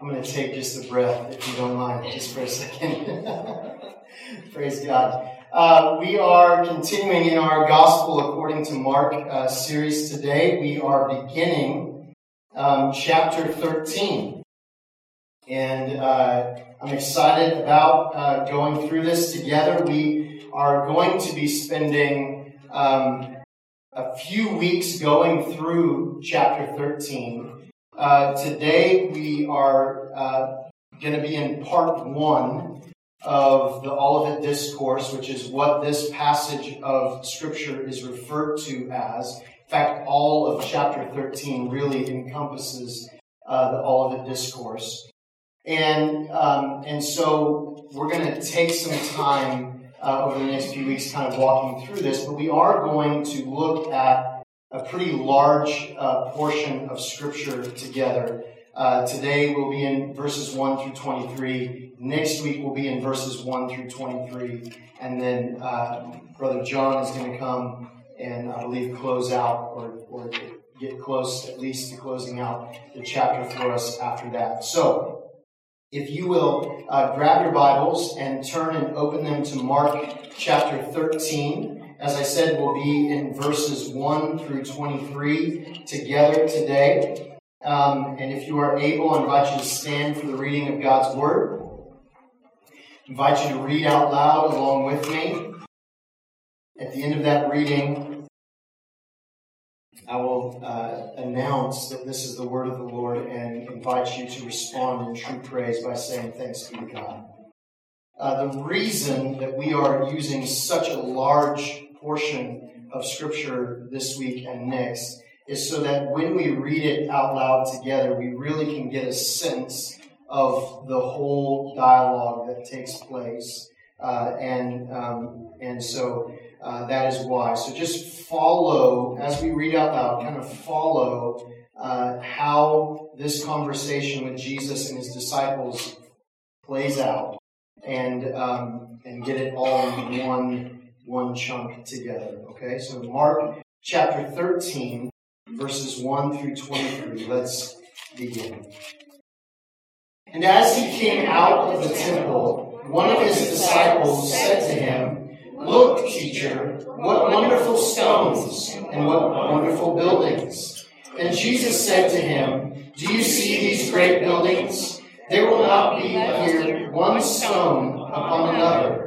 I'm going to take just a breath, if you don't mind, just for a second. Praise God. We are continuing in our Gospel According to Mark series today. We are beginning chapter 13. And I'm excited about going through this together. We are going to be spending a few weeks going through chapter 13. Today we are going to be in part one of the Olivet Discourse, which is what this passage of Scripture is referred to as. In fact, all of chapter 13 really encompasses the Olivet Discourse. And so we're going to take some time over the next few weeks kind of walking through this, but we are going to look at a pretty large portion of Scripture together. Today we'll be in verses 1 through 23. Next week we'll be in verses 1 through 23. And then Brother John is going to come and I believe close out or get close at least to closing out the chapter for us after that. So if you will grab your Bibles and turn and open them to Mark chapter 13. As I said, we'll be in verses 1 through 23 together today. And if you are able, I invite you to stand for the reading of God's Word. I invite you to read out loud along with me. At the end of that reading, I will announce that this is the Word of the Lord and invite you to respond in true praise by saying thanks be to God. The reason that we are using such a large portion of Scripture this week and next is so that when we read it out loud together, we really can get a sense of the whole dialogue that takes place. And so that is why. So just follow, as we read out loud, kind of follow how this conversation with Jesus and his disciples plays out and get it all in one chunk together, okay? So Mark chapter 13, verses 1 through 23. Let's begin. And as he came out of the temple, one of his disciples said to him, "Look, teacher, what wonderful stones and what wonderful buildings." And Jesus said to him, "Do you see these great buildings? There will not be here one stone upon another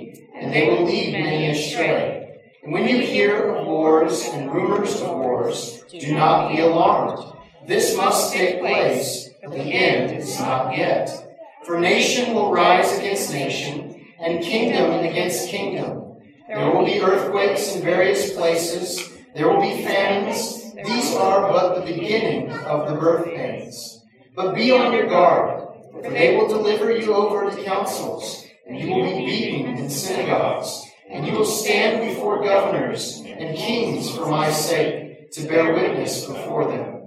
and they will lead many astray. And when you hear of wars and rumors of wars, do not be alarmed. This must take place, but the end is not yet. For nation will rise against nation, and kingdom against kingdom. There will be earthquakes in various places. There will be famines. These are but the beginning of the birth pains. But be on your guard, for they will deliver you over to councils, and you will be beaten in synagogues, and you will stand before governors and kings for my sake, to bear witness before them.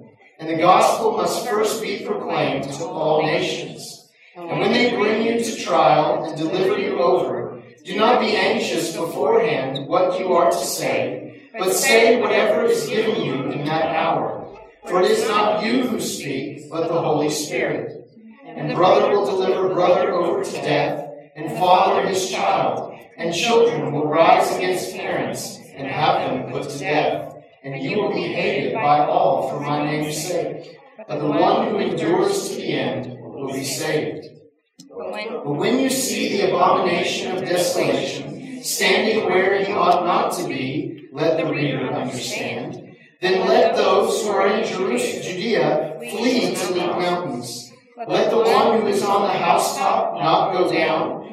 And the gospel must first be proclaimed to all nations. And when they bring you to trial and deliver you over, do not be anxious beforehand what you are to say, but say whatever is given you in that hour. For it is not you who speak, but the Holy Spirit. And brother will deliver brother over to death, and father his child, and children will rise against parents and have them put to death. And you will be hated by all for my name's sake. But the one who endures to the end will be saved. But when you see the abomination of desolation standing where he ought not to be, let the reader understand. Then let those who are in Judea flee to the mountains. Let the one who is on the housetop not go down,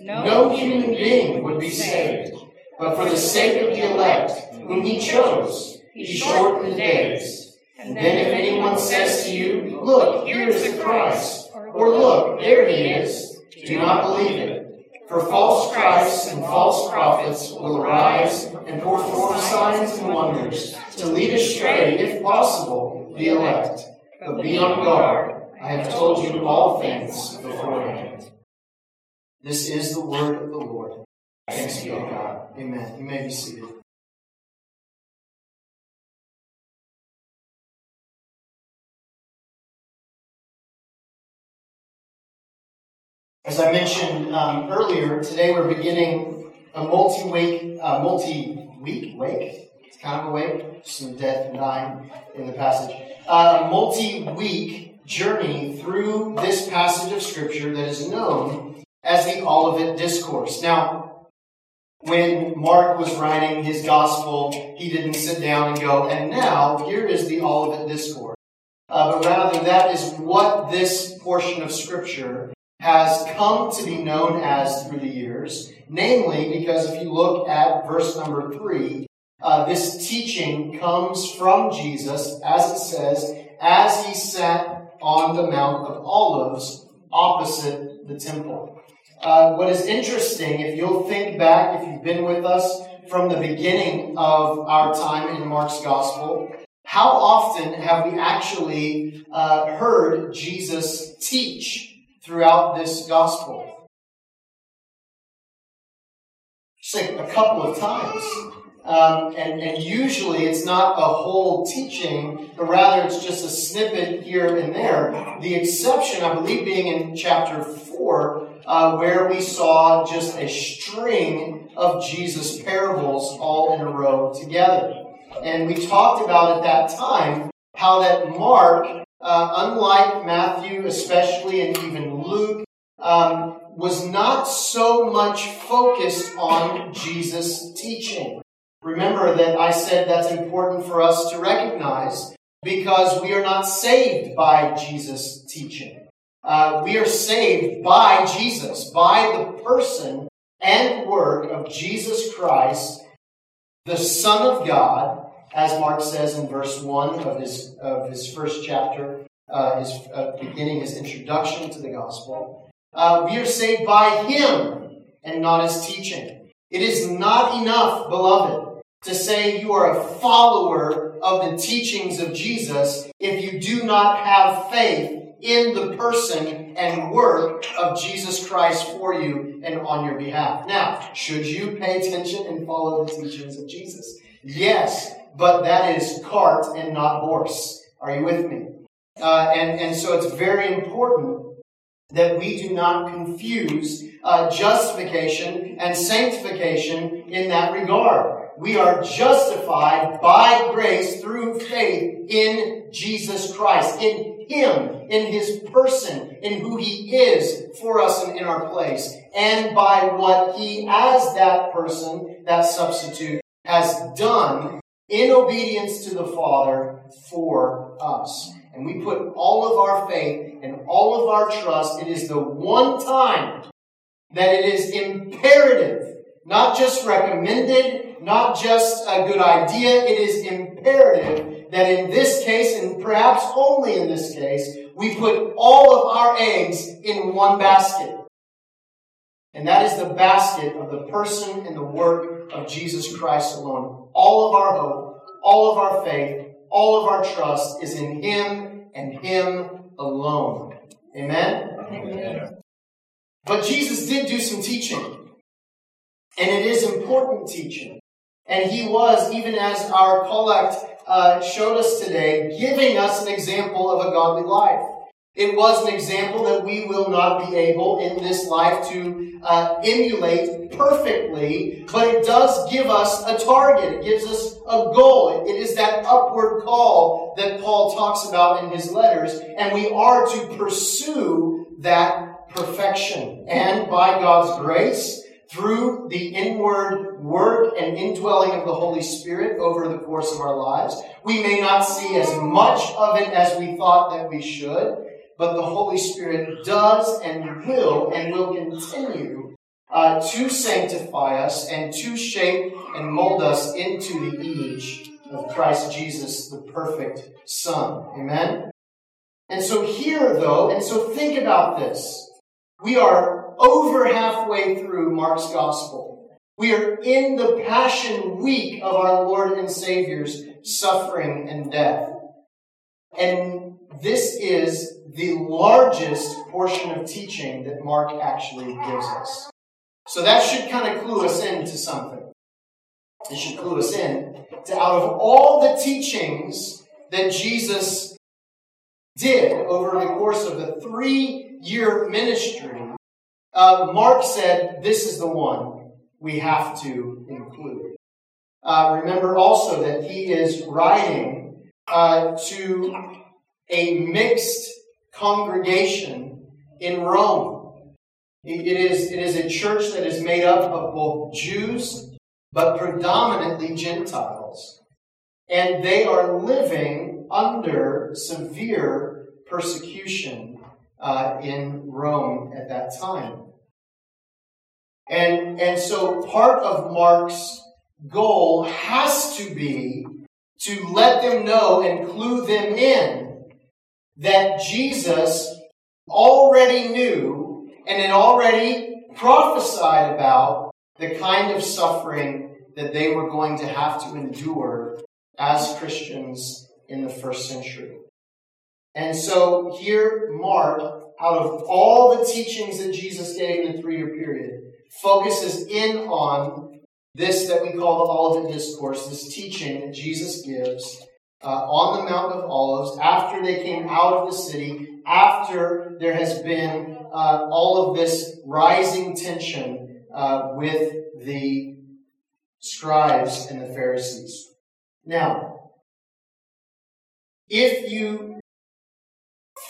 no human being would be saved. But for the sake of the elect, whom he chose, he shortened the days. And then if anyone says to you, "Look, here is the Christ," or "Look, there he is," do not believe it. For false Christs and false prophets will arise and pour forth signs and wonders to lead astray, if possible, the elect. But be on guard. I have told you all things beforehand. This is the word of the Lord. Thanks be to God. Amen. You may be seated. As I mentioned earlier, today we're beginning a multi-week wake. It's kind of a wake, some death and dying in the passage. Multi-week journey through this passage of Scripture that is known as the Olivet Discourse. Now, when Mark was writing his gospel, he didn't sit down and go, "And now, here is the Olivet Discourse." But rather, that is what this portion of Scripture has come to be known as through the years, namely because if you look at verse number 3, this teaching comes from Jesus, as it says, as he sat on the Mount of Olives opposite the temple. What is interesting, if you'll think back, if you've been with us from the beginning of our time in Mark's Gospel, how often have we actually heard Jesus teach throughout this gospel? Just like a couple of times. And usually it's not a whole teaching, but rather it's just a snippet here and there. The exception, I believe, being in chapter 4, where we saw just a string of Jesus parables all in a row together. And we talked about at that time how that Mark, unlike Matthew, especially, and even Luke, was not so much focused on Jesus' teaching. Remember that I said that's important for us to recognize because we are not saved by Jesus' teaching. We are saved by Jesus, by the person and work of Jesus Christ, the Son of God, as Mark says in verse 1 of his first chapter, beginning his introduction to the gospel. We are saved by him and not his teaching. It is not enough, beloved, to say you are a follower of the teachings of Jesus if you do not have faith in the person and work of Jesus Christ for you and on your behalf. Now, should you pay attention and follow the teachings of Jesus? Yes. But that is cart and not horse. Are you with me? And so it's very important that we do not confuse justification and sanctification in that regard. We are justified by grace through faith in Jesus Christ, in him, in his person, in who he is for us and in our place, and by what he, as that person, that substitute, has done in obedience to the Father for us. And we put all of our faith and all of our trust. It is the one time that it is imperative, not just recommended, not just a good idea. It is imperative that in this case, and perhaps only in this case, we put all of our eggs in one basket. And that is the basket of the person and the work of Jesus Christ alone. All of our hope, all of our faith, all of our trust is in him and him alone. Amen? Amen. But Jesus did do some teaching. And it is important teaching. And he was, even as our collect showed us today, giving us an example of a godly life. It was an example that we will not be able in this life to emulate perfectly, but it does give us a target. It gives us a goal. It is that upward call that Paul talks about in his letters, and we are to pursue that perfection. And by God's grace, through the inward work and indwelling of the Holy Spirit over the course of our lives, we may not see as much of it as we thought that we should, but the Holy Spirit does and will continue to sanctify us and to shape and mold us into the image of Christ Jesus, the perfect Son. Amen? And so here, though, and so think about this. We are over halfway through Mark's Gospel. We are in the Passion Week of our Lord and Savior's suffering and death. And this is the largest portion of teaching that Mark actually gives us. So that should kind of clue us in to something. It should clue us in to, out of all the teachings that Jesus did over the course of the 3-year ministry, Mark said, this is the one we have to include. Remember also that he is writing to a mixed congregation in Rome. It is a church that is made up of both Jews, but predominantly Gentiles. And they are living under severe persecution in Rome at that time. And so part of Mark's goal has to be to let them know and clue them in that Jesus already knew and had already prophesied about the kind of suffering that they were going to have to endure as Christians in the first century. And so here, Mark, out of all the teachings that Jesus gave in the 3-year period, focuses in on this that we call the Olivet Discourse, this teaching that Jesus gives on the Mount of Olives, after they came out of the city, after there has been all of this rising tension with the scribes and the Pharisees. Now, if you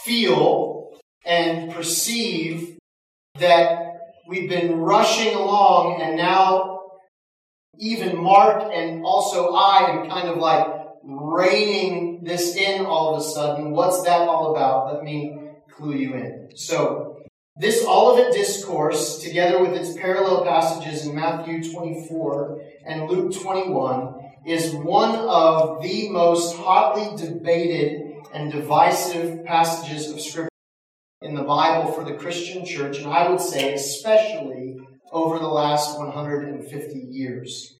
feel and perceive that we've been rushing along and now even Mark and also I am kind of like reining this in all of a sudden. What's that all about? Let me clue you in. So, this Olivet Discourse, together with its parallel passages in Matthew 24 and Luke 21, is one of the most hotly debated and divisive passages of Scripture in the Bible for the Christian church, and I would say especially over the last 150 years.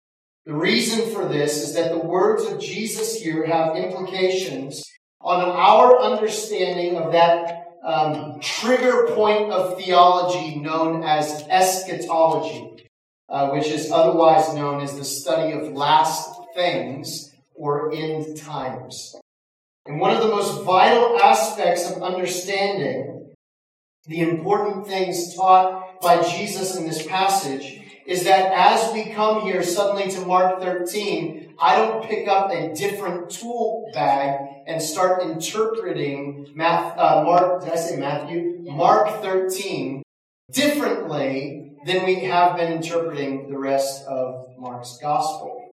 The reason for this is that the words of Jesus here have implications on our understanding of that trigger point of theology known as eschatology, which is otherwise known as the study of last things or end times. And one of the most vital aspects of understanding the important things taught by Jesus in this passage is that as we come here suddenly to Mark 13, I don't pick up a different tool bag and start interpreting Mark 13 differently than we have been interpreting the rest of Mark's gospel.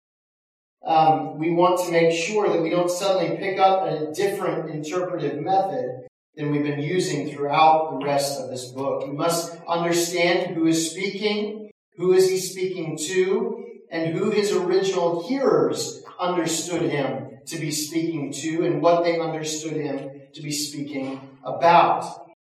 We want to make sure that we don't suddenly pick up a different interpretive method than we've been using throughout the rest of this book. We must understand who is speaking, who is he speaking to, and who his original hearers understood him to be speaking to, and what they understood him to be speaking about.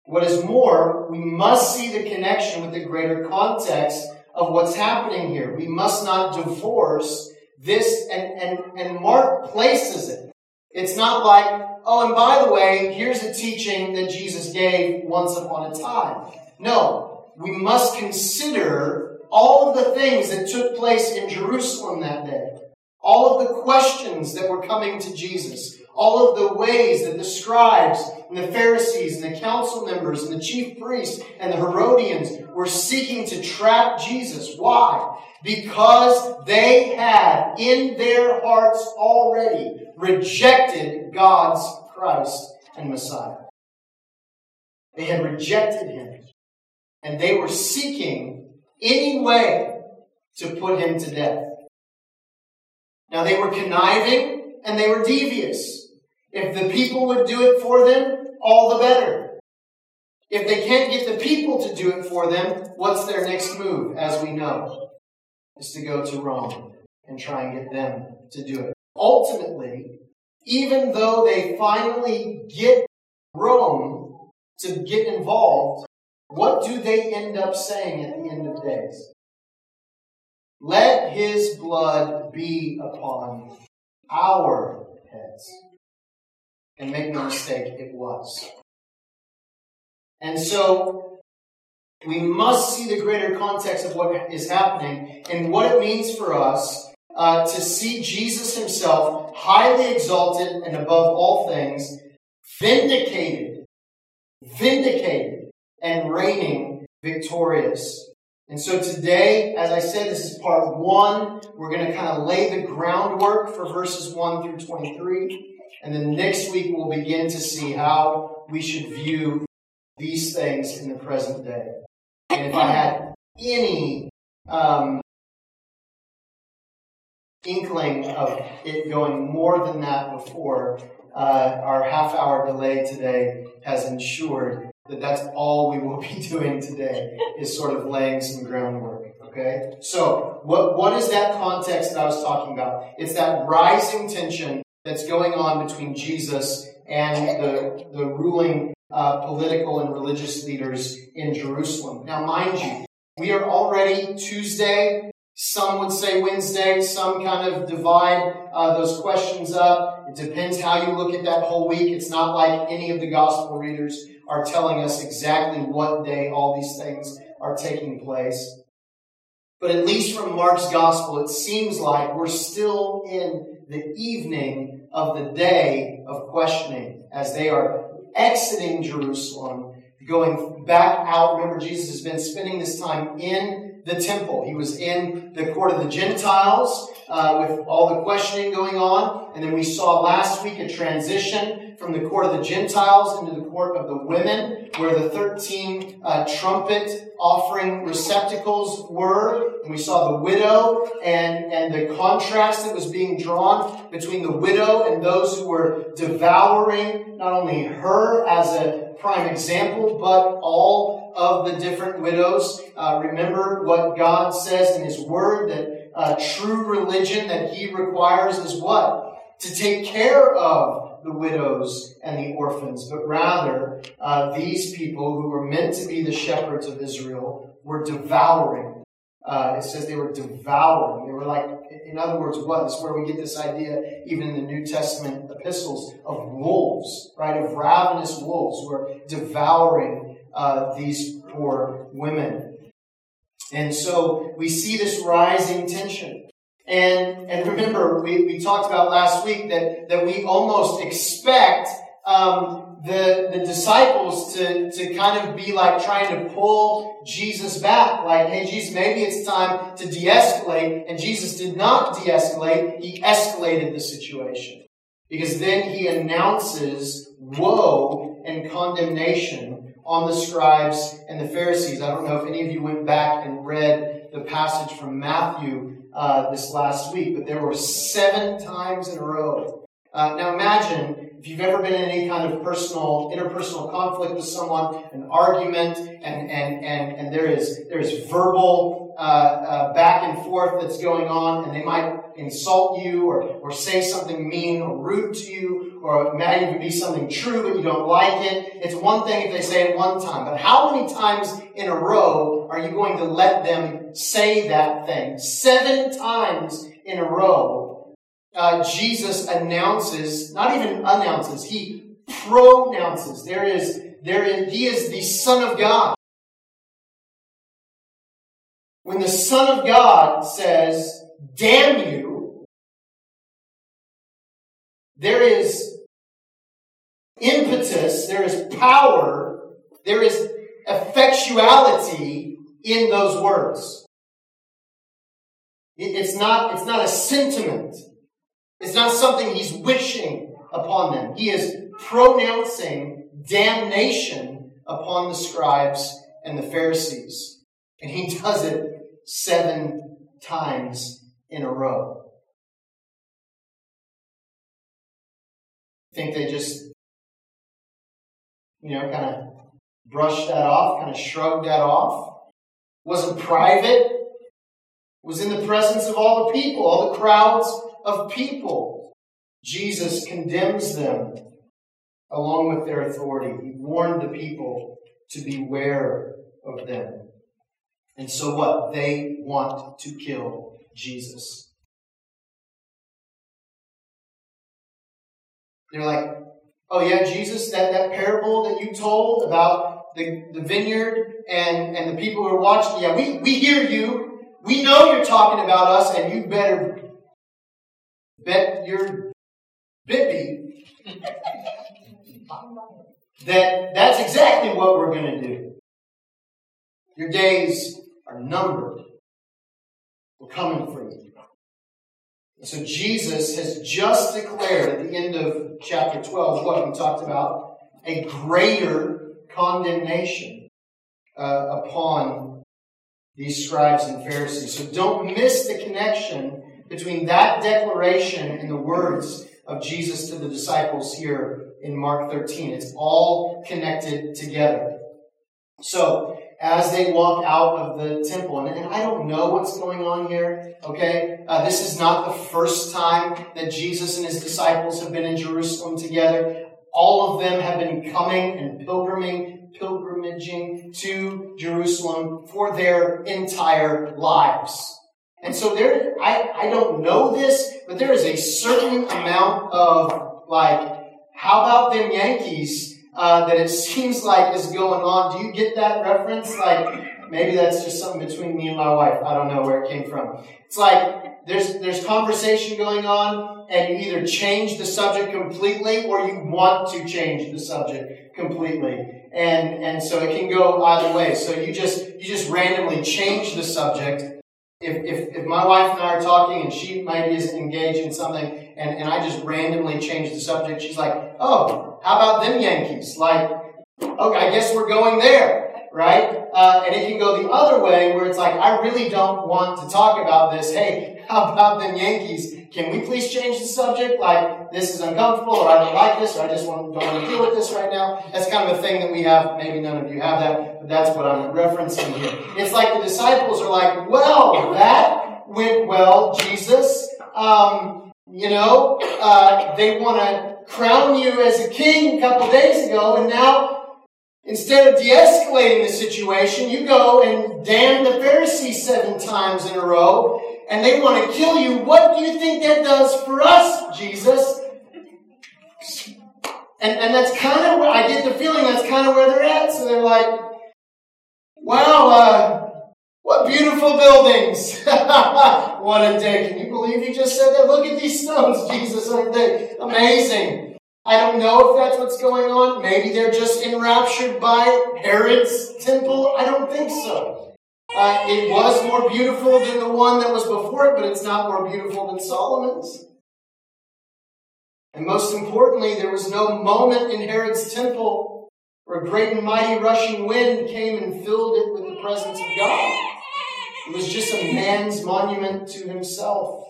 What is more, we must see the connection with the greater context of what's happening here. We must not divorce this, and Mark places it. It's not like, oh, and by the way, here's a teaching that Jesus gave once upon a time. No, we must consider all of the things that took place in Jerusalem that day, all of the questions that were coming to Jesus, all of the ways that the scribes and the Pharisees and the council members and the chief priests and the Herodians were seeking to trap Jesus. Why? Because they had in their hearts already rejected God's Christ and Messiah. They had rejected him, and they were seeking any way to put him to death. Now, they were conniving and they were devious. If the people would do it for them, all the better. If they can't get the people to do it for them, what's their next move, as we know? Is to go to Rome and try and get them to do it. Ultimately, even though they finally get Rome to get involved, what do they end up saying at the end of days? Let his blood be upon our heads. And make no mistake, it was. And so, we must see the greater context of what is happening and what it means for us to see Jesus himself highly exalted and above all things, vindicated, and reigning victorious. And so today, as I said, this is part one. We're going to kind of lay the groundwork for verses 1 through 23. And then next week, we'll begin to see how we should view these things in the present day. And if I had any inkling of it going more than that before, our half-hour delay today has ensured that's all we will be doing today, is sort of laying some groundwork, okay? So, what is that context that I was talking about? It's that rising tension that's going on between Jesus and the ruling political and religious leaders in Jerusalem. Now, mind you, we are already Tuesday, some would say Wednesday, some kind of divide those questions up. It depends how you look at that whole week. It's not like any of the gospel readers are telling us exactly what day all these things are taking place. But at least from Mark's gospel, it seems like we're still in the evening of the day of questioning as they are exiting Jerusalem, going back out. Remember, Jesus has been spending this time in the temple. He was in the court of the Gentiles with all the questioning going on. And then we saw last week a transition from the court of the Gentiles into the court of the women, where the 13 trumpet offering receptacles were. And we saw the widow and the contrast that was being drawn between the widow and those who were devouring not only her as a prime example, but all of the different widows. Remember what God says in his word, that true religion that he requires is what? To take care of the widows and the orphans, but rather these people who were meant to be the shepherds of Israel were devouring. It says they were devouring. They were like, in other words, what? That's where we get this idea, even in the New Testament epistles, of wolves, right? Of ravenous wolves who are devouring these poor women. And so we see this rising tension. And remember, we talked about last week that we almost expect the disciples to kind of be like trying to pull Jesus back. Like, hey, Jesus, maybe it's time to de-escalate. And Jesus did not de-escalate. He escalated the situation. Because then he announces woe and condemnation on the scribes and the Pharisees. I don't know if any of you went back and read the passage from Matthew this last week, but there were 7 times in a row. Now imagine if you've ever been in any kind of interpersonal conflict with someone, an argument, and there is verbal back and forth that's going on, and they might insult you or say something mean or rude to you, or it might even be something true, but you don't like it. It's one thing if they say it one time, but how many times in a row are you going to let them say that thing? 7 times in a row, Jesus he pronounces. He is the Son of God. When the Son of God says, damn you, there is impetus, there is power, there is effectuality in those words. It's not a sentiment. It's not something he's wishing upon them. He is pronouncing damnation upon the scribes and the Pharisees. And he does it 7 times in a row. I think they just, kind of brushed that off, kind of shrugged that off. It wasn't private. It was in the presence of all the people, all the crowds of people. Jesus condemns them along with their authority. He warned the people to beware of them. And so what? They want to kill Jesus. They're like, oh yeah, Jesus, that parable that you told about the vineyard and the people who are watching, yeah, we hear you. We know you're talking about us, and you better bet your bippy that's exactly what we're going to do. Your days are numbered. We're coming for you. And so Jesus has just declared at the end of chapter 12 what we talked about, a greater condemnation upon these scribes and Pharisees. So don't miss the connection between that declaration and the words of Jesus to the disciples here in Mark 13. It's all connected together. So, as they walk out of the temple. And I don't know what's going on here, okay? This is not the first time that Jesus and his disciples have been in Jerusalem together. All of them have been coming and pilgrimaging to Jerusalem for their entire lives. And so there, I don't know this, but there is a certain amount of, how about them Yankees? That it seems like is going on. Do you get that reference? Maybe that's just something between me and my wife. I don't know where it came from. It's like there's conversation going on, and you either change the subject completely or you want to change the subject completely. And so it can go either way. So you just randomly change the subject. If my wife and I are talking and she maybe is engaged in something and I just randomly change the subject, she's like, oh, how about them Yankees? Okay, I guess we're going there, right? And it can go the other way where it's like, I really don't want to talk about this. Hey, how about them Yankees? Can we please change the subject? This is uncomfortable, or I don't like this, or I just don't want to deal with this right now. That's kind of a thing that we have. Maybe none of you have that, but that's what I'm referencing here. It's like the disciples are like, well, that went well, Jesus. They want to crown you as a king a couple days ago, and now instead of de-escalating the situation, you go and damn the Pharisees 7 times in a row. And they want to kill you. What do you think that does for us, Jesus? And that's kind of where I get the feeling that's kind of where they're at. So they're like, wow, what beautiful buildings. What a day. Can you believe you just said that? Look at these stones, Jesus. Aren't they amazing? I don't know if that's what's going on. Maybe they're just enraptured by Herod's temple. I don't think so. It was more beautiful than the one that was before it, but it's not more beautiful than Solomon's. And most importantly, there was no moment in Herod's temple where a great and mighty rushing wind came and filled it with the presence of God. It was just a man's monument to himself.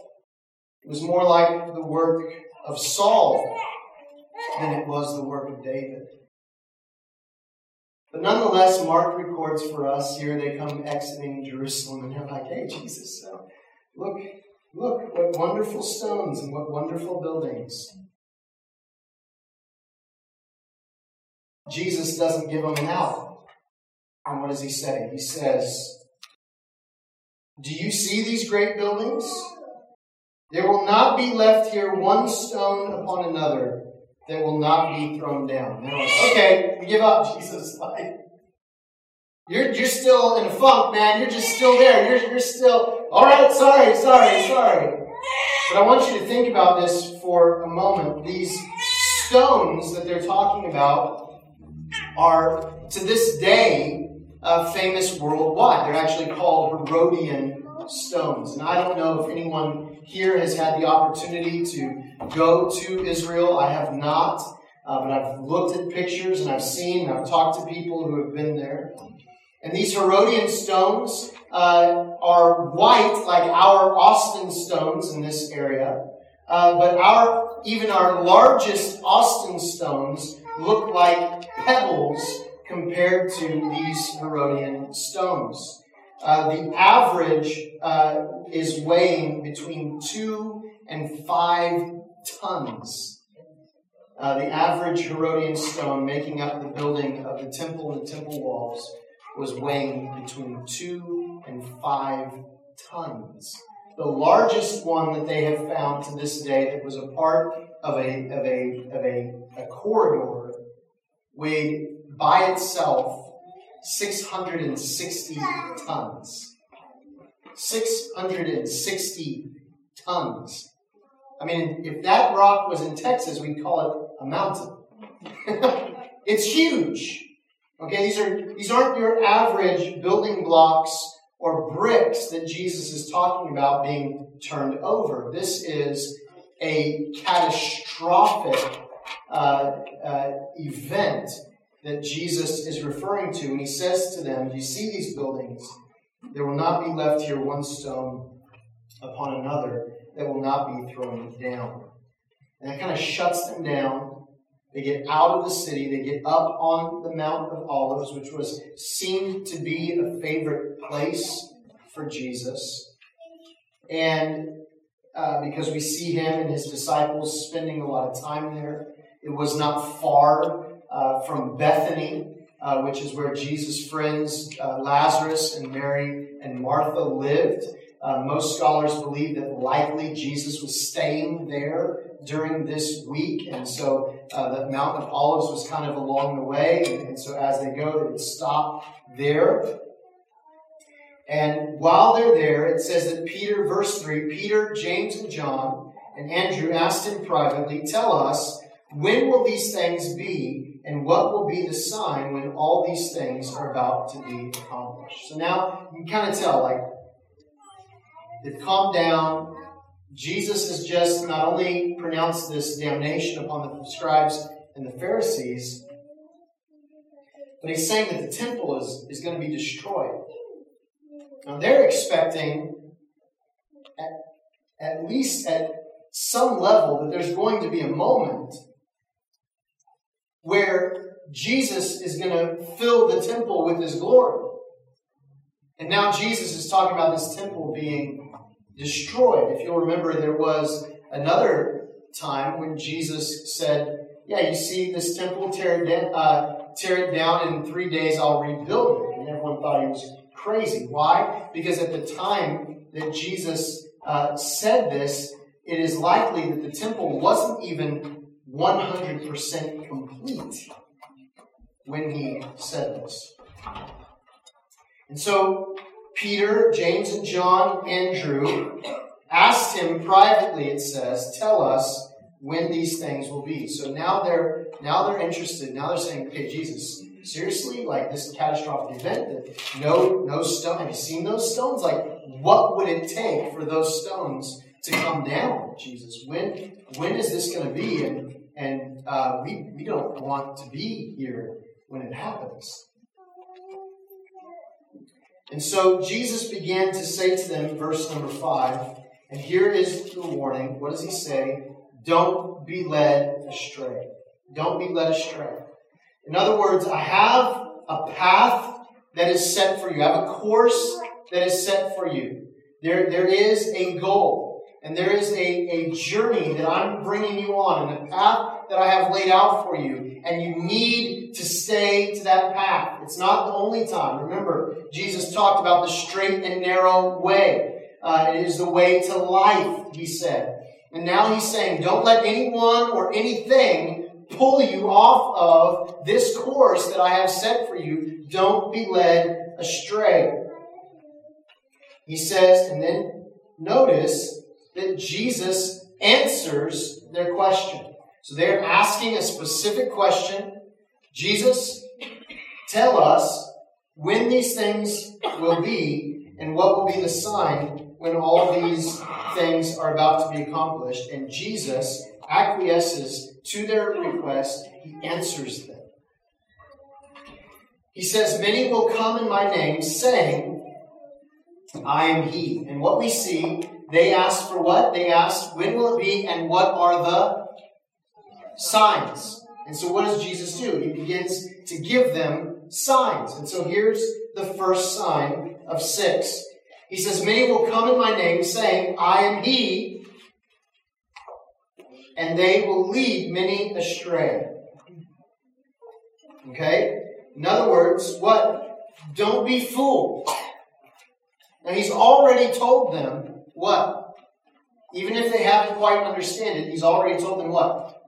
It was more like the work of Saul than it was the work of David. But nonetheless, Mark records for us, here they come exiting Jerusalem, and they're like, hey, Jesus, look, what wonderful stones and what wonderful buildings. Jesus doesn't give them an out. And what does he say? He says, do you see these great buildings? There will not be left here one stone upon another that will not be thrown down. They're like, okay, we give up, Jesus. You're still in a funk, man. You're just still there. You're still, all right, sorry. But I want you to think about this for a moment. These stones that they're talking about are, to this day, famous worldwide. They're actually called Herodian stones. And I don't know if anyone here has had the opportunity to go to Israel. I have not, but I've looked at pictures and I've seen and I've talked to people who have been there. And these Herodian stones are white like our Austin stones in this area. But even our largest Austin stones look like pebbles compared to these Herodian stones. The average is weighing between 2 and 5 tons. The average Herodian stone making up the building of the temple and the temple walls was weighing between 2 and 5 tons. The largest one that they have found to this day that was a part of a corridor weighed by itself 660 tons. 660 tons. I mean, if that rock was in Texas, we'd call it a mountain. It's huge. Okay, these aren't your average building blocks or bricks that Jesus is talking about being turned over. This is a catastrophic event that Jesus is referring to. And he says to them, you see these buildings, there will not be left here one stone upon another that will not be thrown down. And that kind of shuts them down. They get out of the city. They get up on the Mount of Olives, which was seemed to be a favorite place for Jesus. And because we see him and his disciples spending a lot of time there, it was not far from Bethany, which is where Jesus' friends Lazarus and Mary and Martha lived. Most scholars believe that likely Jesus was staying there during this week, and so the Mount of Olives was kind of along the way, and so as they go, they would stop there. And while they're there, it says that Peter, verse 3, Peter, James, and John, and Andrew asked him privately, tell us, when will these things be? And what will be the sign when all these things are about to be accomplished? So now you can kind of tell, like, they've calmed down. Jesus has just not only pronounced this damnation upon the scribes and the Pharisees, but he's saying that the temple is going to be destroyed. Now they're expecting, at least at some level, that there's going to be a moment where Jesus is going to fill the temple with his glory. And now Jesus is talking about this temple being destroyed. If you'll remember, there was another time when Jesus said, yeah, you see this temple, tear it down, and in 3 days I'll rebuild it. And everyone thought he was crazy. Why? Because at the time that Jesus said this, it is likely that the temple wasn't even 100% complete when he said this. And so Peter, James, and John, Andrew asked him privately, it says, tell us when these things will be. So now they're interested. Now they're saying, okay, Jesus, seriously? Like this catastrophic event that no stone, have you seen those stones? Like, what would it take for those stones to come down, Jesus? When is this going to be? And we don't want to be here when it happens. And so Jesus began to say to them, verse number 5, and here is the warning. What does he say? Don't be led astray. Don't be led astray. In other words, I have a path that is set for you. I have a course that is set for you. There is a goal. And there is a journey that I'm bringing you on and a path that I have laid out for you. And you need to stay to that path. It's not the only time. Remember, Jesus talked about the straight and narrow way. It is the way to life, he said. And now he's saying, don't let anyone or anything pull you off of this course that I have set for you. Don't be led astray. He says, and then notice that Jesus answers their question. So they're asking a specific question. Jesus, tell us when these things will be and what will be the sign when all these things are about to be accomplished. And Jesus acquiesces to their request. He answers them. He says, many will come in my name saying, I am he. And what we see, they asked for what? They asked, when will it be and what are the signs? And so what does Jesus do? He begins to give them signs. And so here's the first sign of 6. He says, many will come in my name saying, I am he, and they will lead many astray. Okay? In other words, what? Don't be fooled. Now he's already told them what? Even if they haven't quite understood it, he's already told them what?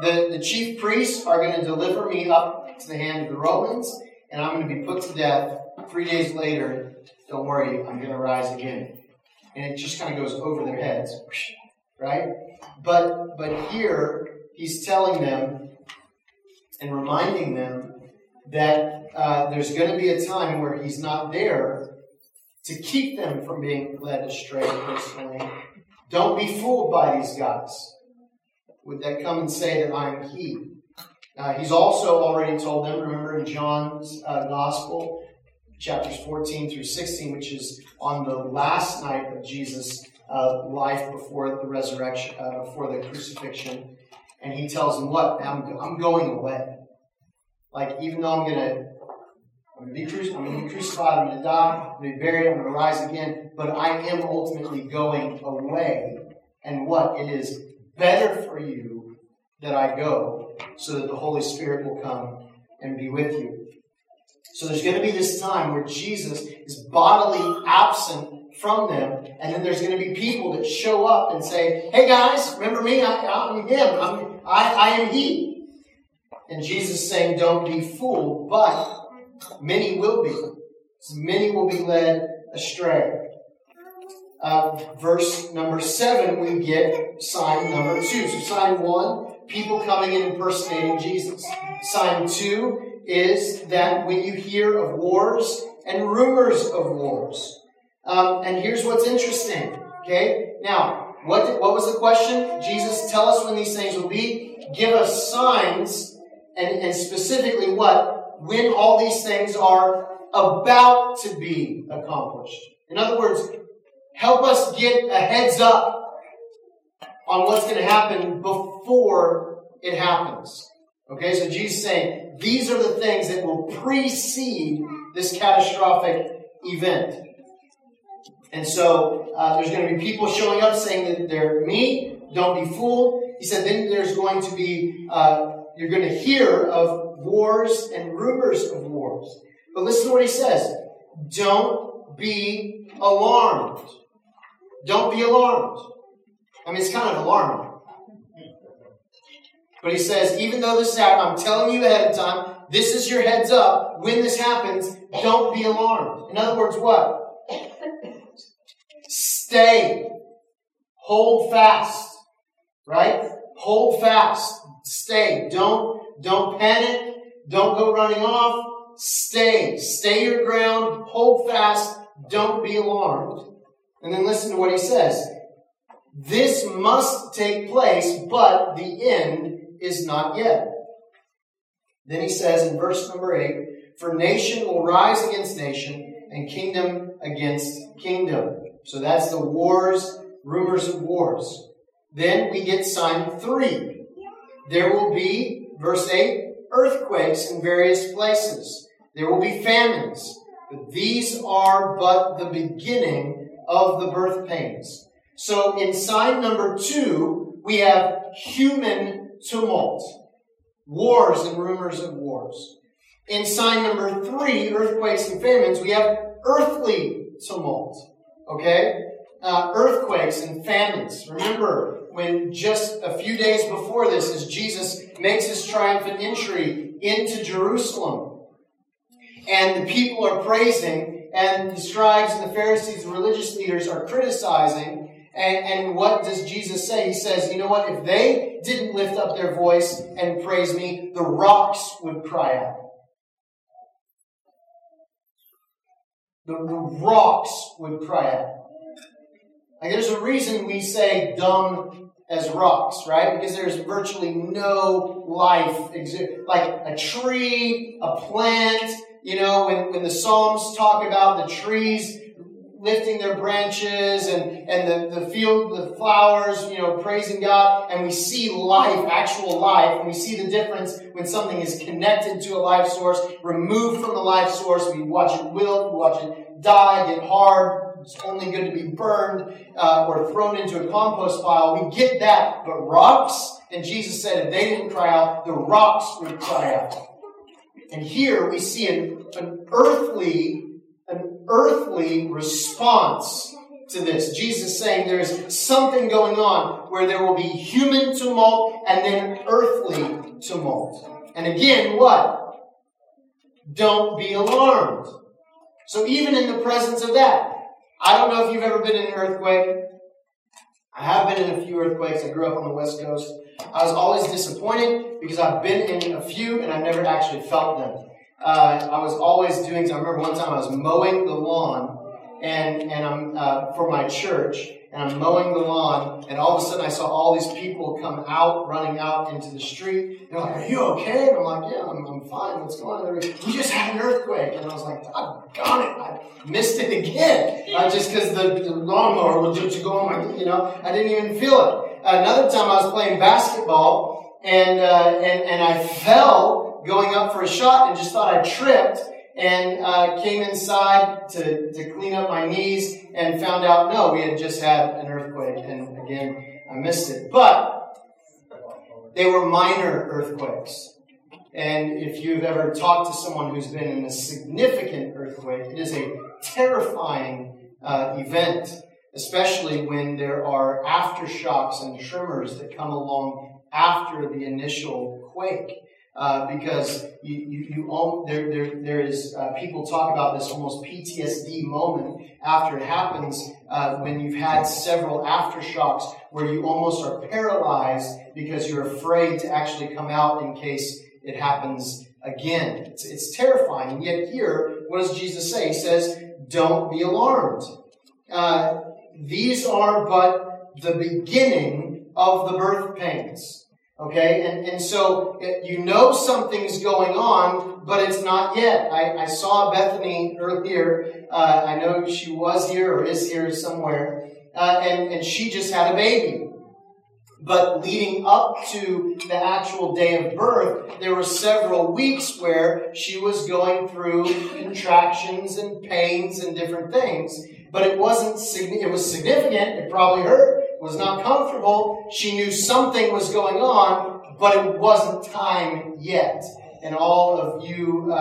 The chief priests are going to deliver me up to the hand of the Romans, and I'm going to be put to death. 3 days later, don't worry, I'm going to rise again. And it just kind of goes over their heads, right? But here, he's telling them and reminding them that there's going to be a time where he's not there to keep them from being led astray personally. Don't be fooled by these guys. Would that come and say that I am he? He's also already told them, remember in John's Gospel, chapters 14 through 16, which is on the last night of Jesus' life before the resurrection, before the crucifixion. And he tells them what? I'm going away. Like, even though I'm going to be crucified, I'm going to die, I'm going to be buried, I'm going to rise again, but I am ultimately going away. And what? It is better for you that I go, so that the Holy Spirit will come and be with you. So there's going to be this time where Jesus is bodily absent from them, and then there's going to be people that show up and say, hey guys, remember me? I'm him. I am he. And Jesus is saying, don't be fooled, but many will be. Many will be led astray. Verse number 7, we get sign number 2. So sign 1, people coming in impersonating Jesus. Sign 2 is that when you hear of wars and rumors of wars. And here's what's interesting. Okay, now, what was the question? Jesus, tell us when these things will be. Give us signs, and specifically what? When all these things are about to be accomplished. In other words, help us get a heads up on what's going to happen before it happens. Okay, so Jesus is saying, these are the things that will precede this catastrophic event. And so there's going to be people showing up saying that they're me, don't be fooled. He said then there's going to be, you're going to hear of wars and rumors of wars. But listen to what he says. Don't be alarmed. Don't be alarmed. I mean, it's kind of alarming. But he says, even though this is out, I'm telling you ahead of time, this is your heads up. When this happens, don't be alarmed. In other words, what? Stay. Hold fast. Right? Hold fast. Stay. Don't panic. Don't go running off. Stay. Stay your ground. Hold fast. Don't be alarmed. And then listen to what he says. This must take place, but the end is not yet. Then he says in verse number 8, for nation will rise against nation and kingdom against kingdom. So that's the wars, rumors of wars. Then we get sign 3. There will be, verse 8, earthquakes in various places. There will be famines. These are but the beginning of the birth pains. So in sign number 2, we have human tumult, wars and rumors of wars. In sign number 3, earthquakes and famines, we have earthly tumult. Okay? Earthquakes and famines. Remember, when just a few days before this, as Jesus makes his triumphant entry into Jerusalem, and the people are praising, and the scribes and the Pharisees, the religious leaders, are criticizing, And what does Jesus say? He says, you know what? If they didn't lift up their voice and praise me, the rocks would cry out. The rocks would cry out. Like, there's a reason we say dumb as rocks, right? Because there's virtually no life. Like a tree, a plant, you know, when the Psalms talk about the trees lifting their branches and the field, the flowers, you know, praising God. And we see life, actual life. And we see the difference when something is connected to a life source, removed from the life source. We watch it wilt, we watch it die, get hard. It's only good to be burned or thrown into a compost pile. We get that. But rocks, and Jesus said if they didn't cry out, the rocks would cry out. And here we see an earthly response to this. Jesus saying there is something going on where there will be human tumult and then earthly tumult. And again, what? Don't be alarmed. So even in the presence of that, I don't know if you've ever been in an earthquake. I have been in a few earthquakes. I grew up on the West Coast. I was always disappointed because I've been in a few and I've never actually felt them. I was always doing, I remember one time I was mowing the lawn and I'm for my church, and I'm mowing the lawn, and all of a sudden I saw all these people come out, running out into the street, and I'm like, are you okay? And I'm like, yeah, I'm fine, what's going on? We just had an earthquake. And I was like, I've got it, I missed it again, just because the lawnmower was just going, you know, I didn't even feel it. Another time I was playing basketball, and I fell going up for a shot and just thought I tripped, and came inside to clean up my knees and found out, no, we had just had an earthquake. And again, I missed it. But they were minor earthquakes. And if you've ever talked to someone who's been in a significant earthquake, it is a terrifying event, especially when there are aftershocks and tremors that come along after the initial quake. Because you own, there is, people talk about this almost PTSD moment after it happens, when you've had several aftershocks where you almost are paralyzed because you're afraid to actually come out in case it happens again. It's terrifying. And yet here, what does Jesus say? He says, don't be alarmed. These are but the beginning of the birth pains. Okay, and so you know something's going on, but it's not yet. I saw Bethany earlier. I know she was here or is here somewhere, and she just had a baby. But leading up to the actual day of birth, there were several weeks where she was going through contractions and pains and different things. But it wasn't significant. It was significant. It probably hurt. Was not comfortable. She knew something was going on, but it wasn't time yet. And all of you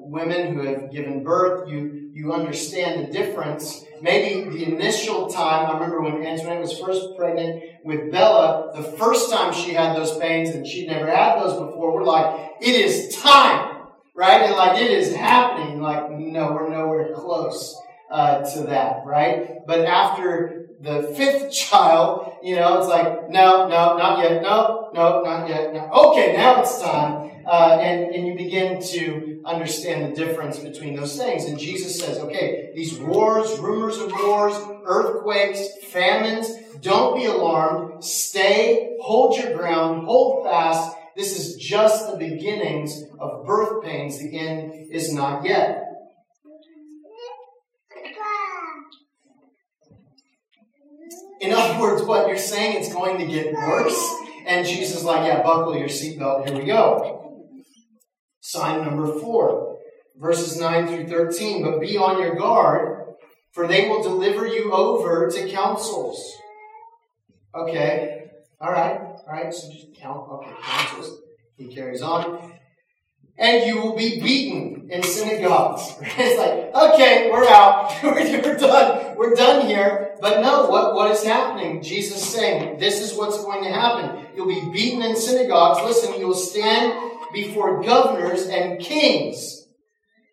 women who have given birth, you understand the difference. Maybe the initial time, I remember when Antoinette was first pregnant with Bella, the first time she had those pains, and she'd never had those before, we're like, it is time, right? And like, it is happening. Like, no, we're nowhere close to that, right? But after the fifth child, you know, it's like, no, not yet, no, not yet, no. Okay, now it's time. And you begin to understand the difference between those things. And Jesus says, okay, these wars, rumors of wars, earthquakes, famines, don't be alarmed. Stay, hold your ground, hold fast. This is just the beginnings of birth pains. The end is not yet. In other words, what you're saying, it's going to get worse. And Jesus is like, yeah, buckle your seatbelt. Here we go. Sign number 4, verses 9 through 13. But be on your guard, for they will deliver you over to councils. Okay. All right. So just count. Okay, councils. He carries on. And you will be beaten in synagogues. It's like, okay, we're out. We're done. We're done here. But no, what is happening? Jesus is saying, this is what's going to happen. You'll be beaten in synagogues. Listen, you'll stand before governors and kings,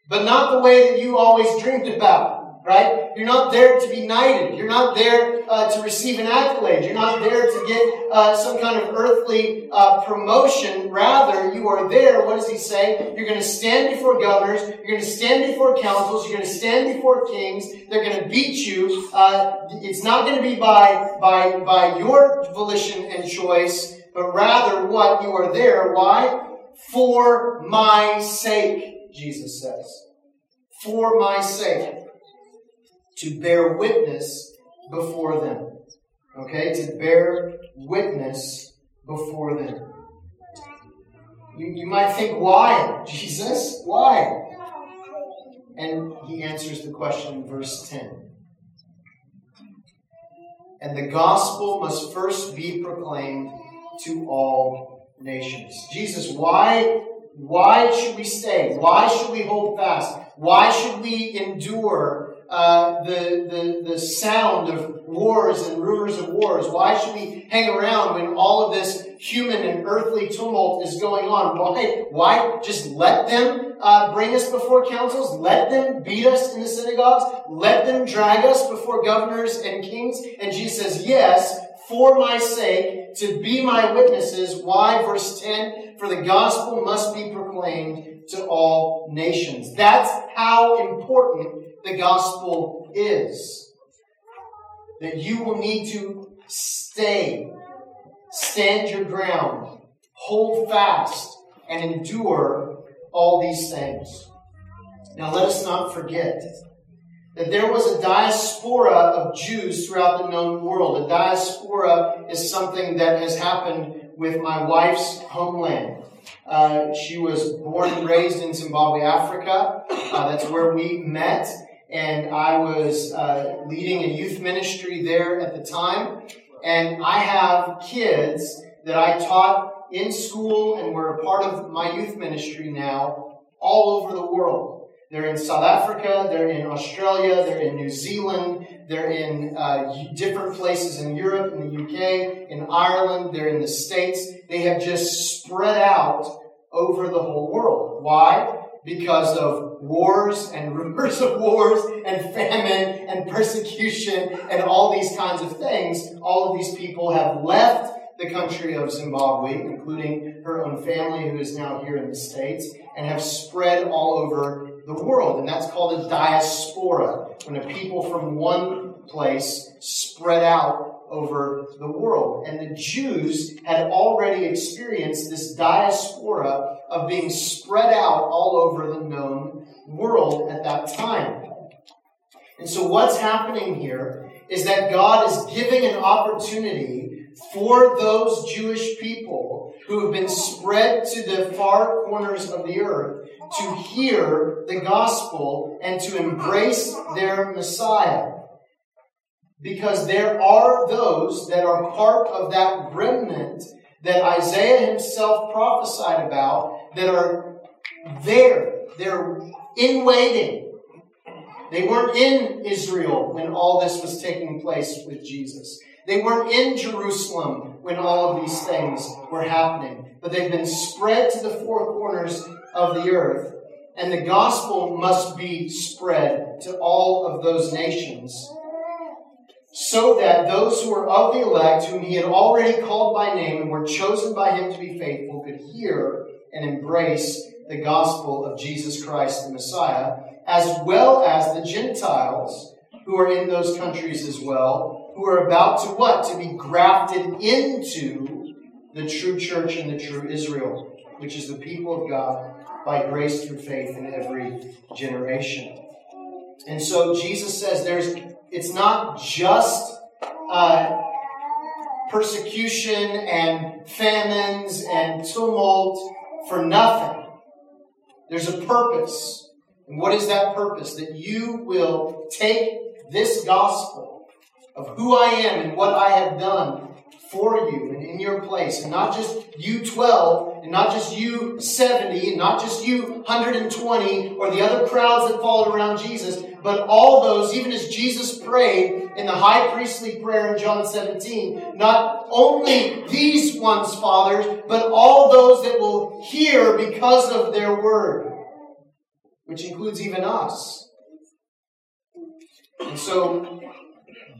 but not the way that you always dreamed about. right? You're not there to be knighted. You're not there to receive an accolade. You're not there to get some kind of earthly promotion. Rather, you are there, what does he say? You're going to stand before governors. You're going to stand before councils. You're going to stand before kings. They're going to beat you. It's not going to be by your volition and choice, but rather what? You are there. Why? For my sake, Jesus says. For my sake. To bear witness before them. Okay? To bear witness before them. You might think, why, Jesus? Why? And he answers the question in verse 10. And the gospel must first be proclaimed to all nations. Jesus, why should we stay? Why should we hold fast? Why should we endure the sound of wars and rumors of wars? Why should we hang around when all of this human and earthly tumult is going on? Why? Just let them bring us before councils. Let them beat us in the synagogues. Let them drag us before governors and kings. And Jesus says, yes, for my sake, to be my witnesses. Why? Verse 10, for the gospel must be proclaimed to all nations. That's how important the gospel is, that you will need to stay, stand your ground, hold fast, and endure all these things. Now, let us not forget that there was a diaspora of Jews throughout the known world. A diaspora is something that has happened with my wife's homeland. She was born and raised in Zimbabwe, Africa. That's where we met. And I was leading a youth ministry there at the time. And I have kids that I taught in school and were a part of my youth ministry now all over the world. They're in South Africa, they're in Australia, they're in New Zealand, they're in different places in Europe, in the UK, in Ireland, they're in the States. They have just spread out over the whole world. Why? Because of wars and rumors of wars and famine and persecution and all these kinds of things. All of these people have left the country of Zimbabwe, including her own family who is now here in the States, and have spread all over the world. And that's called a diaspora, when a people from one place spread out over the world. And the Jews had already experienced this diaspora of being spread out all over the known world at that time. And so what's happening here is that God is giving an opportunity for those Jewish people who have been spread to the far corners of the earth to hear the gospel and to embrace their Messiah. Because there are those that are part of that remnant that Isaiah himself prophesied about, that are there. They're in waiting. They weren't in Israel when all this was taking place with Jesus. They weren't in Jerusalem when all of these things were happening. But they've been spread to the four corners of the earth. And the gospel must be spread to all of those nations, so that those who were of the elect, whom he had already called by name and were chosen by him to be faithful, could hear and embrace the gospel of Jesus Christ the Messiah, as well as the Gentiles who are in those countries as well, who are about to what? To be grafted into the true church and the true Israel, which is the people of God by grace through faith in every generation. And so Jesus says it's not just persecution and famines and tumult for nothing. There's a purpose. And what is that purpose? That you will take this gospel of who I am and what I have done for you and in your place. And not just you 12, and not just you 70, and not just you 120, or the other crowds that followed around Jesus, but all those, even as Jesus prayed in the high priestly prayer in John 17, not only these ones, Father, but all those that will hear because of their word, which includes even us. And so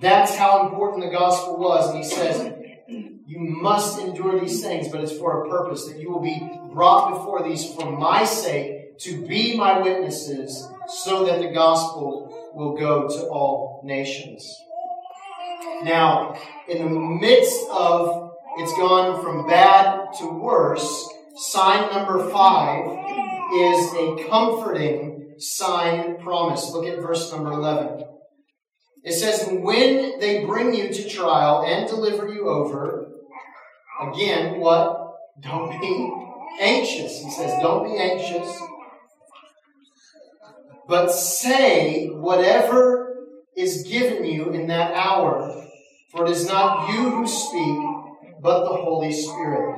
that's how important the gospel was. And he says, you must endure these things, but it's for a purpose, that you will be brought before these for my sake, to be my witnesses, so that the gospel will go to all nations. Now, in the midst of it's gone from bad to worse, sign number 5 is a comforting sign promise. Look at verse number 11. It says, when they bring you to trial and deliver you over, again, what? Don't be anxious. He says, don't be anxious, but say whatever is given you in that hour, for it is not you who speak, but the Holy Spirit.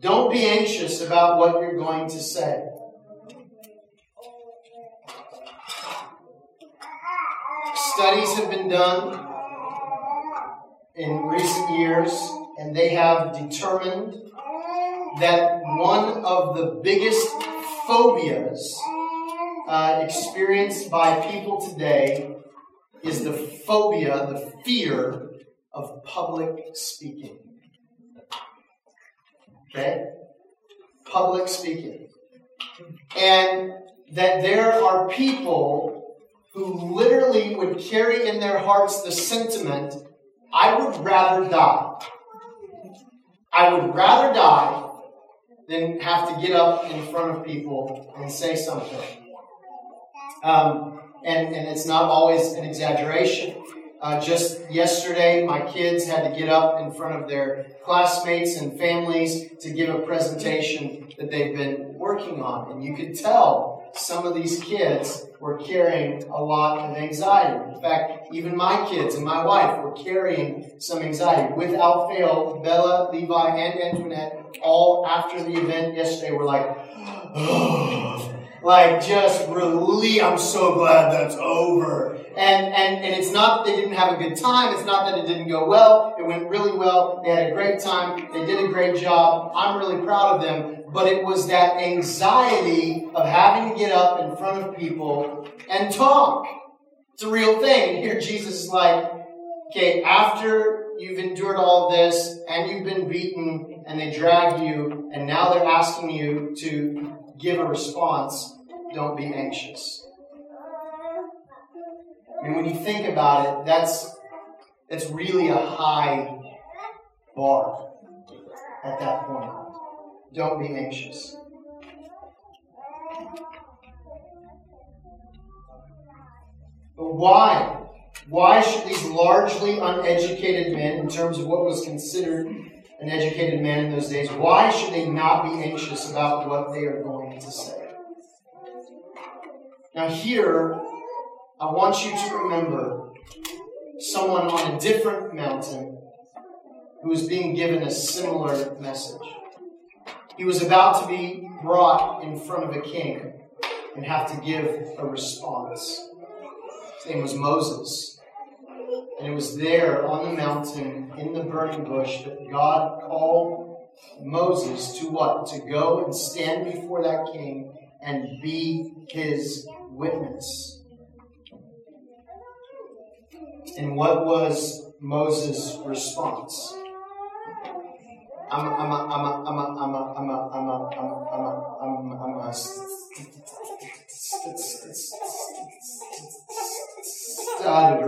Don't be anxious about what you're going to say. Studies have been done in recent years, and they have determined that one of the biggest phobias experienced by people today is the phobia, the fear of public speaking. Okay? Public speaking. And that there are people who literally would carry in their hearts the sentiment, I would rather die. I would rather die than have to get up in front of people and say something. And it's not always an exaggeration. Just yesterday, my kids had to get up in front of their classmates and families to give a presentation that they've been working on. And you could tell some of these kids were carrying a lot of anxiety. In fact, even my kids and my wife were carrying some anxiety. Without fail, Bella, Levi, and Antoinette, all after the event yesterday, were like, oh, like just really, I'm so glad that's over. And it's not that they didn't have a good time. It's not that it didn't go well. It went really well. They had a great time. They did a great job. I'm really proud of them. But it was that anxiety of having to get up in front of people and talk. It's a real thing. And here Jesus is like, okay, after you've endured all this and you've been beaten and they drag you and now they're asking you to give a response, don't be anxious. And when you think about it, that's really a high bar at that point. Don't be anxious. But why? Why should these largely uneducated men, in terms of what was considered an educated man in those days, why should they not be anxious about what they are going to say? Now here, I want you to remember someone on a different mountain who was being given a similar message. He was about to be brought in front of a king and have to give a response. His name was Moses. And it was there on the mountain in the burning bush that God called Moses to what? To go and stand before that king and be his witness. And what was Moses' response? I'm a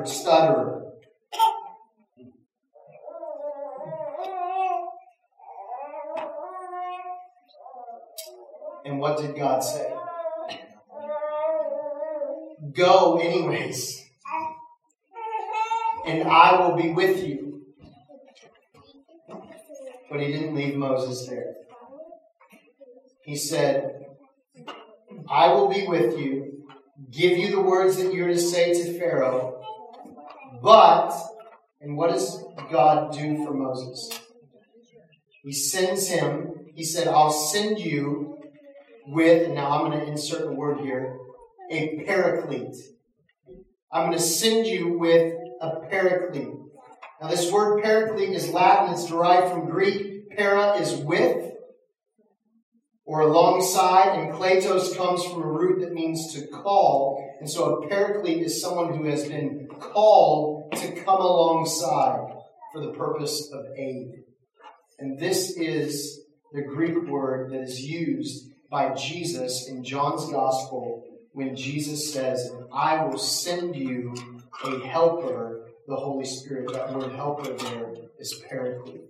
stutterer. And what did God say? Go anyways, and I will be with you. But he didn't leave Moses there. He said, I will be with you, give you the words that you're to say to Pharaoh, but, and what does God do for Moses? He sends him, he said, I'll send you with, and now I'm going to insert a word here, a paraclete. I'm going to send you with a paraclete. Now, this word paraclete is Latin. It's derived from Greek. Para is with. or alongside, and kletos comes from a root that means to call, and so a paraclete is someone who has been called to come alongside for the purpose of aid. And this is the Greek word that is used by Jesus in John's Gospel when Jesus says, I will send you a helper, the Holy Spirit. That word helper there is paraclete.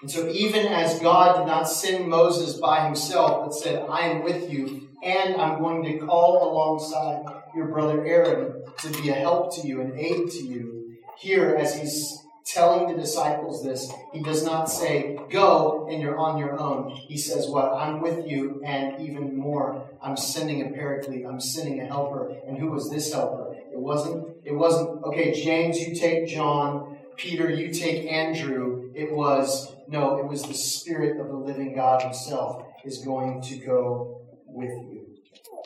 And so even as God did not send Moses by himself, but said, I am with you, and I'm going to call alongside your brother Aaron to be a help to you, an aid to you. Here, as he's telling the disciples this, he does not say, go, and you're on your own. He says, what? I'm with you, and even more, I'm sending a paraclete, I'm sending a helper. And who was this helper? It wasn't, okay, James, you take John, Peter, you take Andrew. It was the Spirit of the living God himself is going to go with you.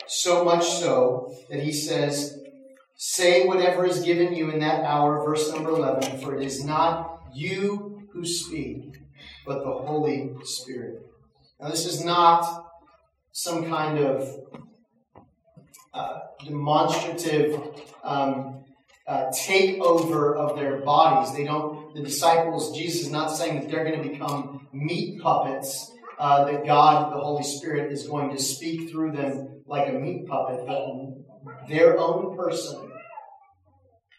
So much so that he says, say whatever is given you in that hour, verse number 11, for it is not you who speak, but the Holy Spirit. Now this is not some kind of demonstrative takeover of their bodies. The disciples, Jesus is not saying that they're going to become meat puppets, that God, the Holy Spirit, is going to speak through them like a meat puppet, but their own person,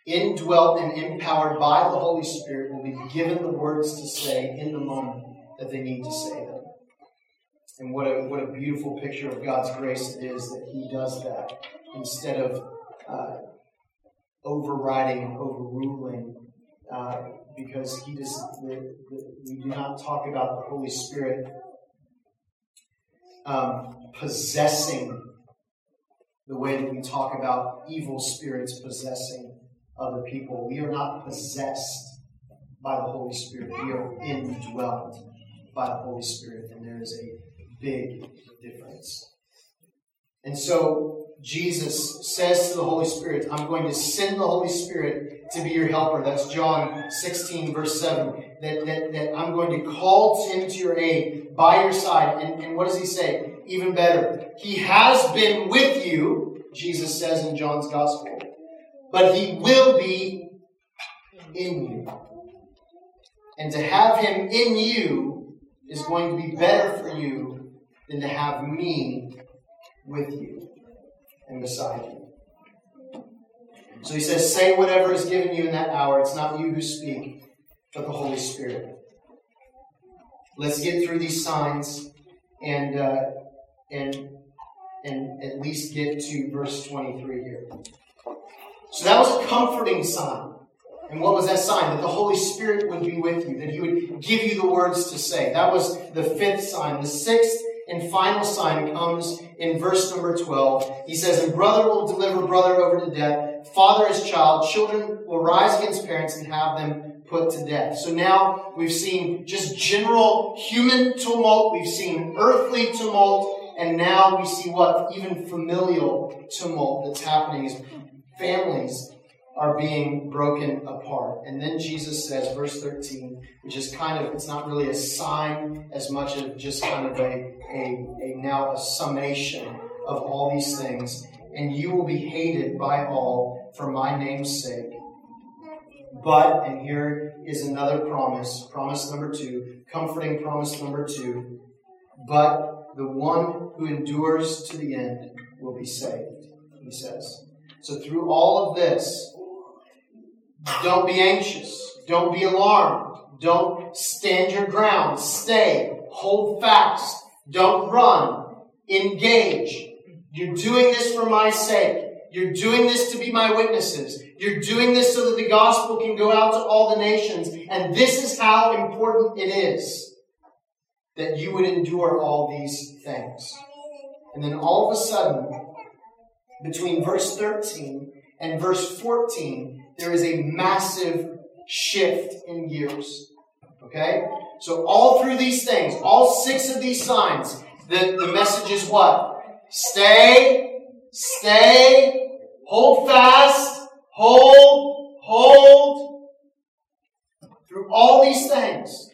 indwelt and empowered by the Holy Spirit, will be given the words to say in the moment that they need to say them. And what a beautiful picture of God's grace it is that he does that instead of overriding and overruling, because we do not talk about the Holy Spirit possessing the way that we talk about evil spirits possessing other people. We are not possessed by the Holy Spirit. We are indwelt by the Holy Spirit, and there is a big difference. And so Jesus says to the Holy Spirit, I'm going to send the Holy Spirit to be your helper. That's John 16, verse 7. That I'm going to call him to your aid, by your side. And what does he say? Even better. He has been with you, Jesus says in John's Gospel, but he will be in you. And to have him in you is going to be better for you than to have me with you and beside you. So he says, say whatever is given you in that hour. It's not you who speak, but the Holy Spirit. Let's get through these signs and at least get to verse 23 here. So that was a comforting sign. And what was that sign? That the Holy Spirit would be with you, that he would give you the words to say. That was the fifth sign. The sixth and final sign comes in verse number 12. He says, and brother will deliver brother over to death, father his child, children will rise against parents and have them put to death. So now we've seen just general human tumult, we've seen earthly tumult, and now we see what? Even familial tumult that's happening is families are being broken apart. And then Jesus says, verse 13, which is kind of, it's not really a sign as much as just kind of a summation of all these things. And you will be hated by all for my name's sake. But, and here is another promise, promise number 2, comforting promise number 2, but the one who endures to the end will be saved, he says. So through all of this, don't be anxious. Don't be alarmed. Don't stand your ground. Stay. Hold fast. Don't run. Engage. You're doing this for my sake. You're doing this to be my witnesses. You're doing this so that the gospel can go out to all the nations. And this is how important it is that you would endure all these things. And then all of a sudden, between verse 13 and verse 14, there is a massive shift in gears. Okay? So all through these things, all 6 of these signs, the message is what? Stay, hold fast, hold. Through all these things,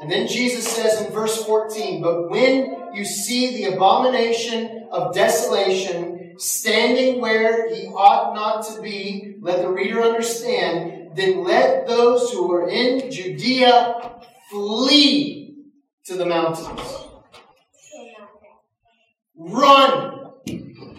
And then Jesus says in verse 14, "But when you see the abomination of desolation standing where he ought not to be," let the reader understand, "then let those who are in Judea flee to the mountains." Run.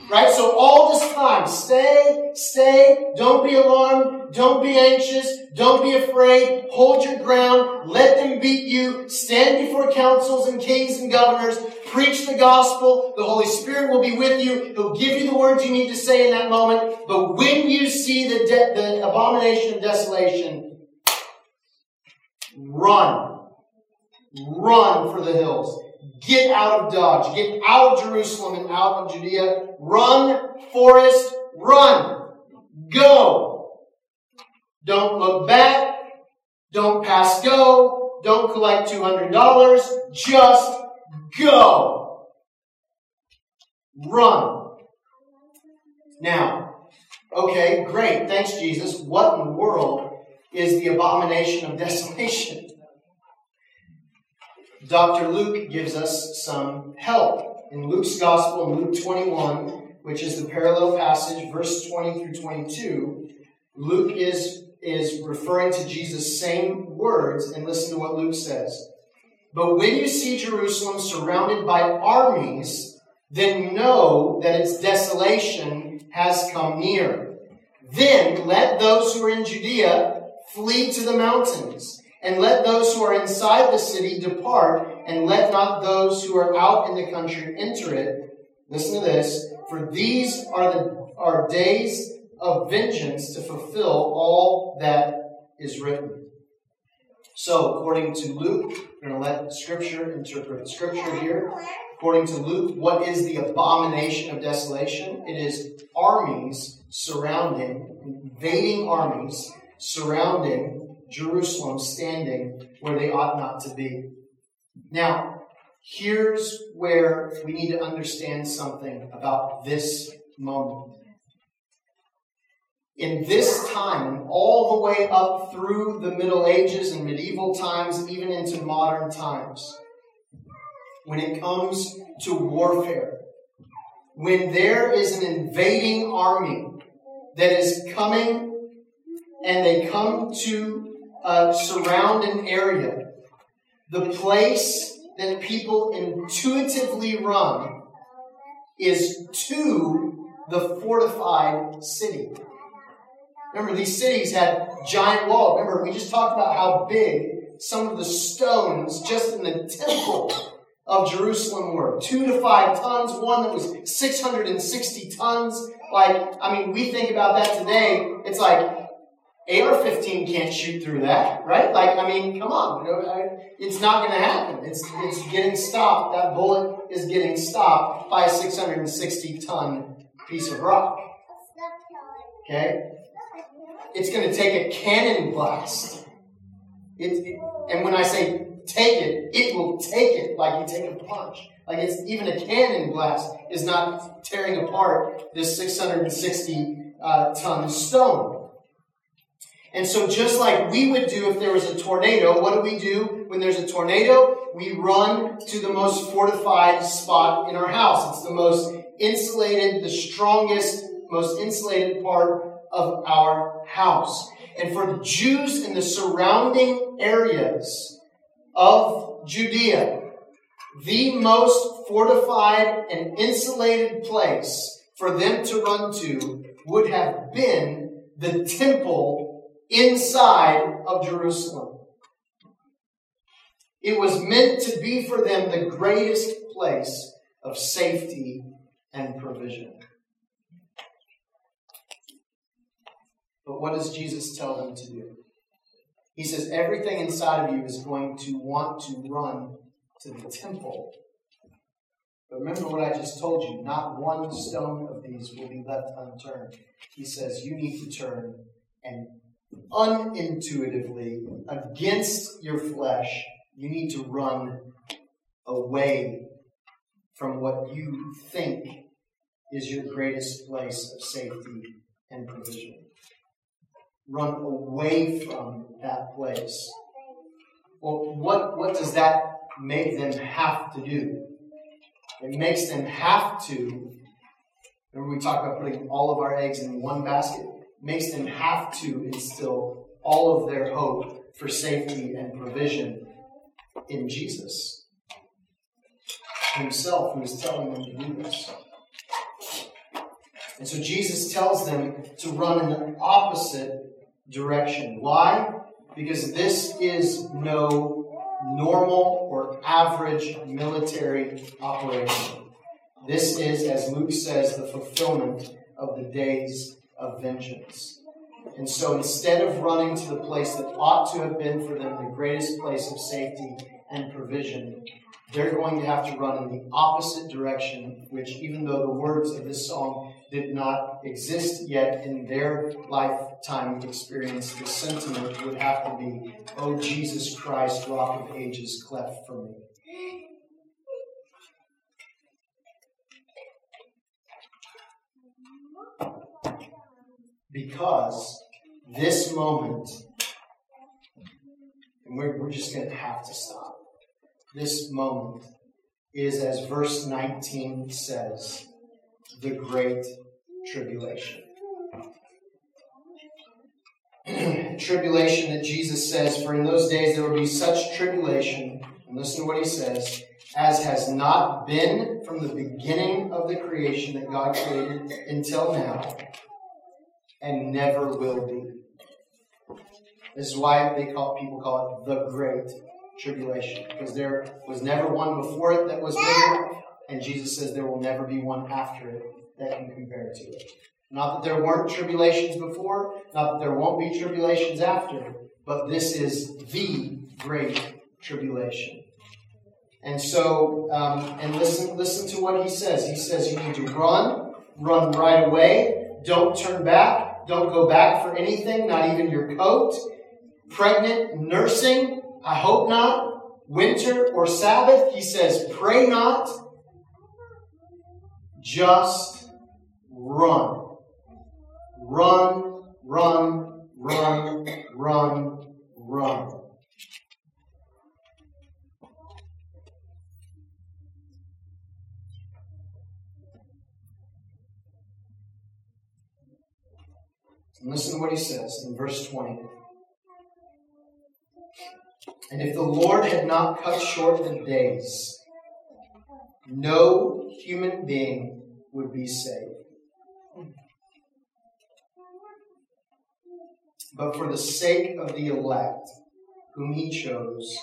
Right? So all this time, stay, don't be alarmed, don't be anxious, don't be afraid, hold your ground, let them beat you, stand before councils and kings and governors, preach the gospel, the Holy Spirit will be with you, he'll give you the words you need to say in that moment, but when you see the abomination of desolation, run for the hills. Get out of Dodge. Get out of Jerusalem and out of Judea. Run, forest, run. Go. Don't look back. Don't pass go. Don't collect $200. Just go. Run. Now, okay, great. Thanks, Jesus. What in the world is the abomination of desolation? Dr. Luke gives us some help in Luke's Gospel in Luke 21, which is the parallel passage, verse 20 through 22. Luke is referring to Jesus' same words, and listen to what Luke says. "But when you see Jerusalem surrounded by armies, then know that its desolation has come near. Then let those who are in Judea flee to the mountains. And let those who are inside the city depart, and let not those who are out in the country enter it." Listen to this. "For these are days of vengeance to fulfill all that is written." So, according to Luke, we're going to let Scripture interpret Scripture here. According to Luke, what is the abomination of desolation? It is armies invading armies surrounding Jerusalem, standing where they ought not to be. Now, here's where we need to understand something about this moment. In this time, and all the way up through the Middle Ages and medieval times, even into modern times, when it comes to warfare, when there is an invading army that is coming and they come to surround an area, the place that people intuitively run is to the fortified city. Remember, these cities had giant walls. Remember, we just talked about how big some of the stones just in the temple of Jerusalem were. 2 to 5 tons, one that was 660 tons. We think about that today. It's like, AR-15 can't shoot through that, right? Come on. It's not going to happen. It's getting stopped. That bullet is getting stopped by a 660-ton piece of rock. Okay? It's going to take a cannon blast. And when I say take it, it will take it like you take a punch. Even a cannon blast is not tearing apart this 660-ton stone. And so just like we would do if there was a tornado, what do we do when there's a tornado? We run to the most fortified spot in our house. It's the most insulated, the strongest, most insulated part of our house. And for the Jews in the surrounding areas of Judea, the most fortified and insulated place for them to run to would have been the temple inside of Jerusalem. It was meant to be for them the greatest place of safety and provision. But what does Jesus tell them to do? He says, everything inside of you is going to want to run to the temple. But remember what I just told you, not one stone of these will be left unturned. He says, you need to turn and unintuitively, against your flesh, you need to run away from what you think is your greatest place of safety and provision. Run away from that place. Well, what does that make them have to do? It makes them have to, remember we talked about putting all of our eggs in one basket, it makes them have to instill all of their hope for safety and provision in Jesus himself, who is telling them to do this. And so Jesus tells them to run in the opposite direction. Why? Because this is no normal or average military operation. This is, as Luke says, the fulfillment of the days of vengeance. And so instead of running to the place that ought to have been for them the greatest place of safety and provision, they're going to have to run in the opposite direction, which, even though the words of this song did not exist yet in their lifetime experience, the sentiment would have to be, "Oh Jesus Christ, Rock of Ages, cleft for me." Because this moment, and we're just going to have to stop. This moment is, as verse 19 says, the Great Tribulation. Tribulation that Jesus says, "For in those days there will be such tribulation," and listen to what he says, "as has not been from the beginning of the creation that God created until now, and never will be." This is why people call it the Great Tribulation, because there was never one before it that was bigger, and Jesus says there will never be one after it that can compare to it. Not that there weren't tribulations before, not that there won't be tribulations after, but this is the Great Tribulation. And so, and listen to what he says. He says you need to run right away. Don't turn back. Don't go back for anything, not even your coat. Pregnant, nursing, I hope not. Winter or Sabbath, he says, pray not. Just run. Run, run, run, run, run. And listen to what he says in verse 20. "And if the Lord had not cut short the days, no human being would be saved. But for the sake of the elect, whom he chose,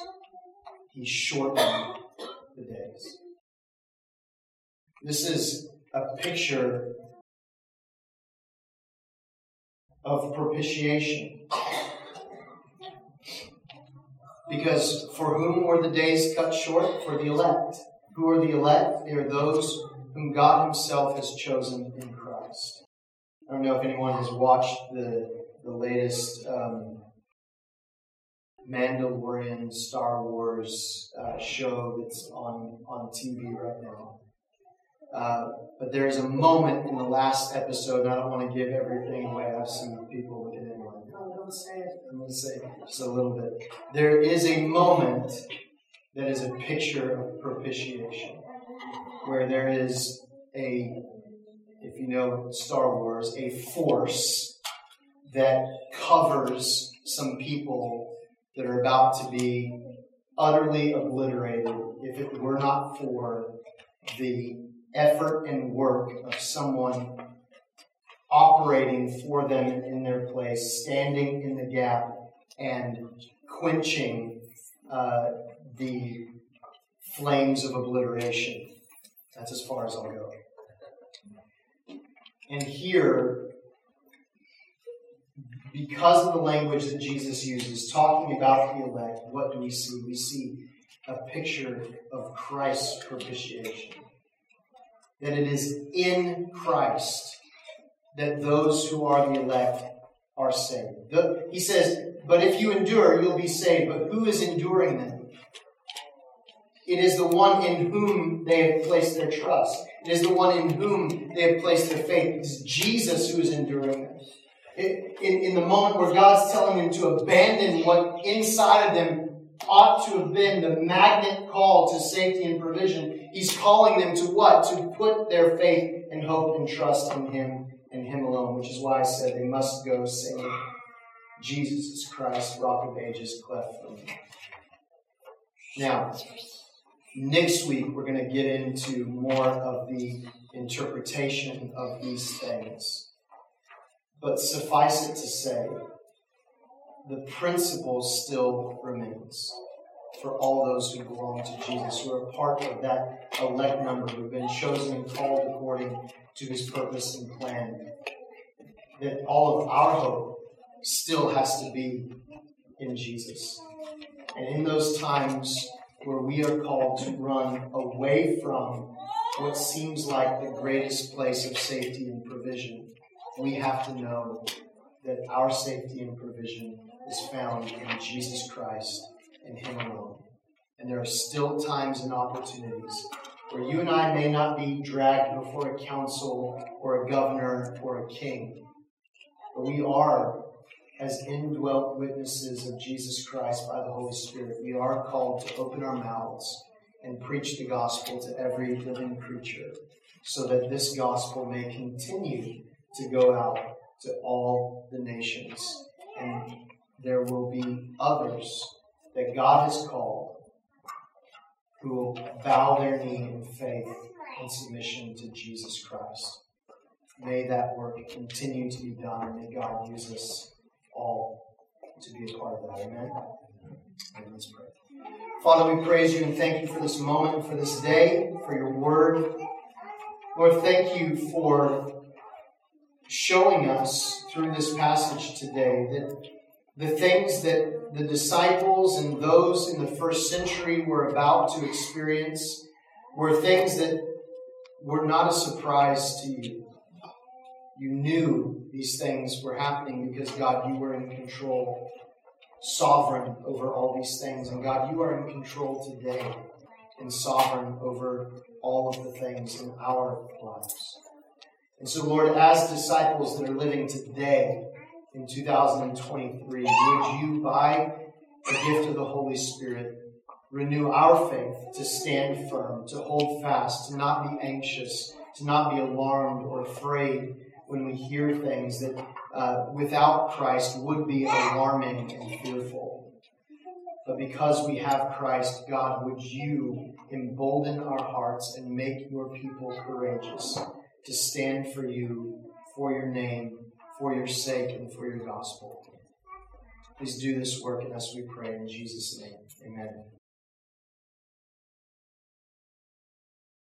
he shortened the days." This is a picture of propitiation. Because for whom were the days cut short? For the elect. Who are the elect? They are those whom God himself has chosen in Christ. I don't know if anyone has watched the latest Mandalorian Star Wars show that's on TV right now. But there's a moment in the last episode, and I don't want to give everything away. I've seen people within it. I'm going to say just a little bit. There is a moment that is a picture of propitiation, where there is a, if you know Star Wars, a force that covers some people that are about to be utterly obliterated if it were not for the effort and work of someone operating for them in their place, standing in the gap and quenching the flames of obliteration. That's as far as I'll go. And here, because of the language that Jesus uses, talking about the elect, what do we see? We see a picture of Christ's propitiation. That it is in Christ that those who are the elect are saved. He says, "But if you endure, you'll be saved." But who is enduring them? It is the one in whom they have placed their trust. It is the one in whom they have placed their faith. It's Jesus who is enduring them. In the moment where God's telling them to abandon what inside of them ought to have been the magnet call to safety and provision, he's calling them to what? To put their faith and hope and trust in him and him alone, which is why I said they must go singing, Jesus is Christ, Rock of Ages, cleft for me. Now, next week we're going to get into more of the interpretation of these things. But suffice it to say, the principle still remains for all those who belong to Jesus, who are part of that elect number, who have been chosen and called according to his purpose and plan. That all of our hope still has to be in Jesus. And in those times where we are called to run away from what seems like the greatest place of safety and provision, we have to know that our safety and provision is found in Jesus Christ and him alone. And there are still times and opportunities where you and I may not be dragged before a council or a governor or a king, but we are, as indwelt witnesses of Jesus Christ by the Holy Spirit, we are called to open our mouths and preach the gospel to every living creature so that this gospel may continue to go out to all the nations, and there will be others that God has called who will bow their knee in faith and submission to Jesus Christ. May that work continue to be done, and may God use us all to be a part of that. Amen? Amen. Let's pray. Father, we praise you and thank you for this moment, for this day, for your word. Lord, thank you for showing us through this passage today that the things that the disciples and those in the first century were about to experience were things that were not a surprise to you. You knew these things were happening because, God, you were in control, sovereign over all these things. And, God, you are in control today and sovereign over all of the things in our lives. And so, Lord, as disciples that are living today in 2023, would you, by the gift of the Holy Spirit, renew our faith to stand firm, to hold fast, to not be anxious, to not be alarmed or afraid when we hear things that without Christ would be alarming and fearful. But because we have Christ, God, would you embolden our hearts and make your people courageous to stand for you, for your name, for your sake, and for your gospel. Please do this work in us, we pray in Jesus' name. Amen.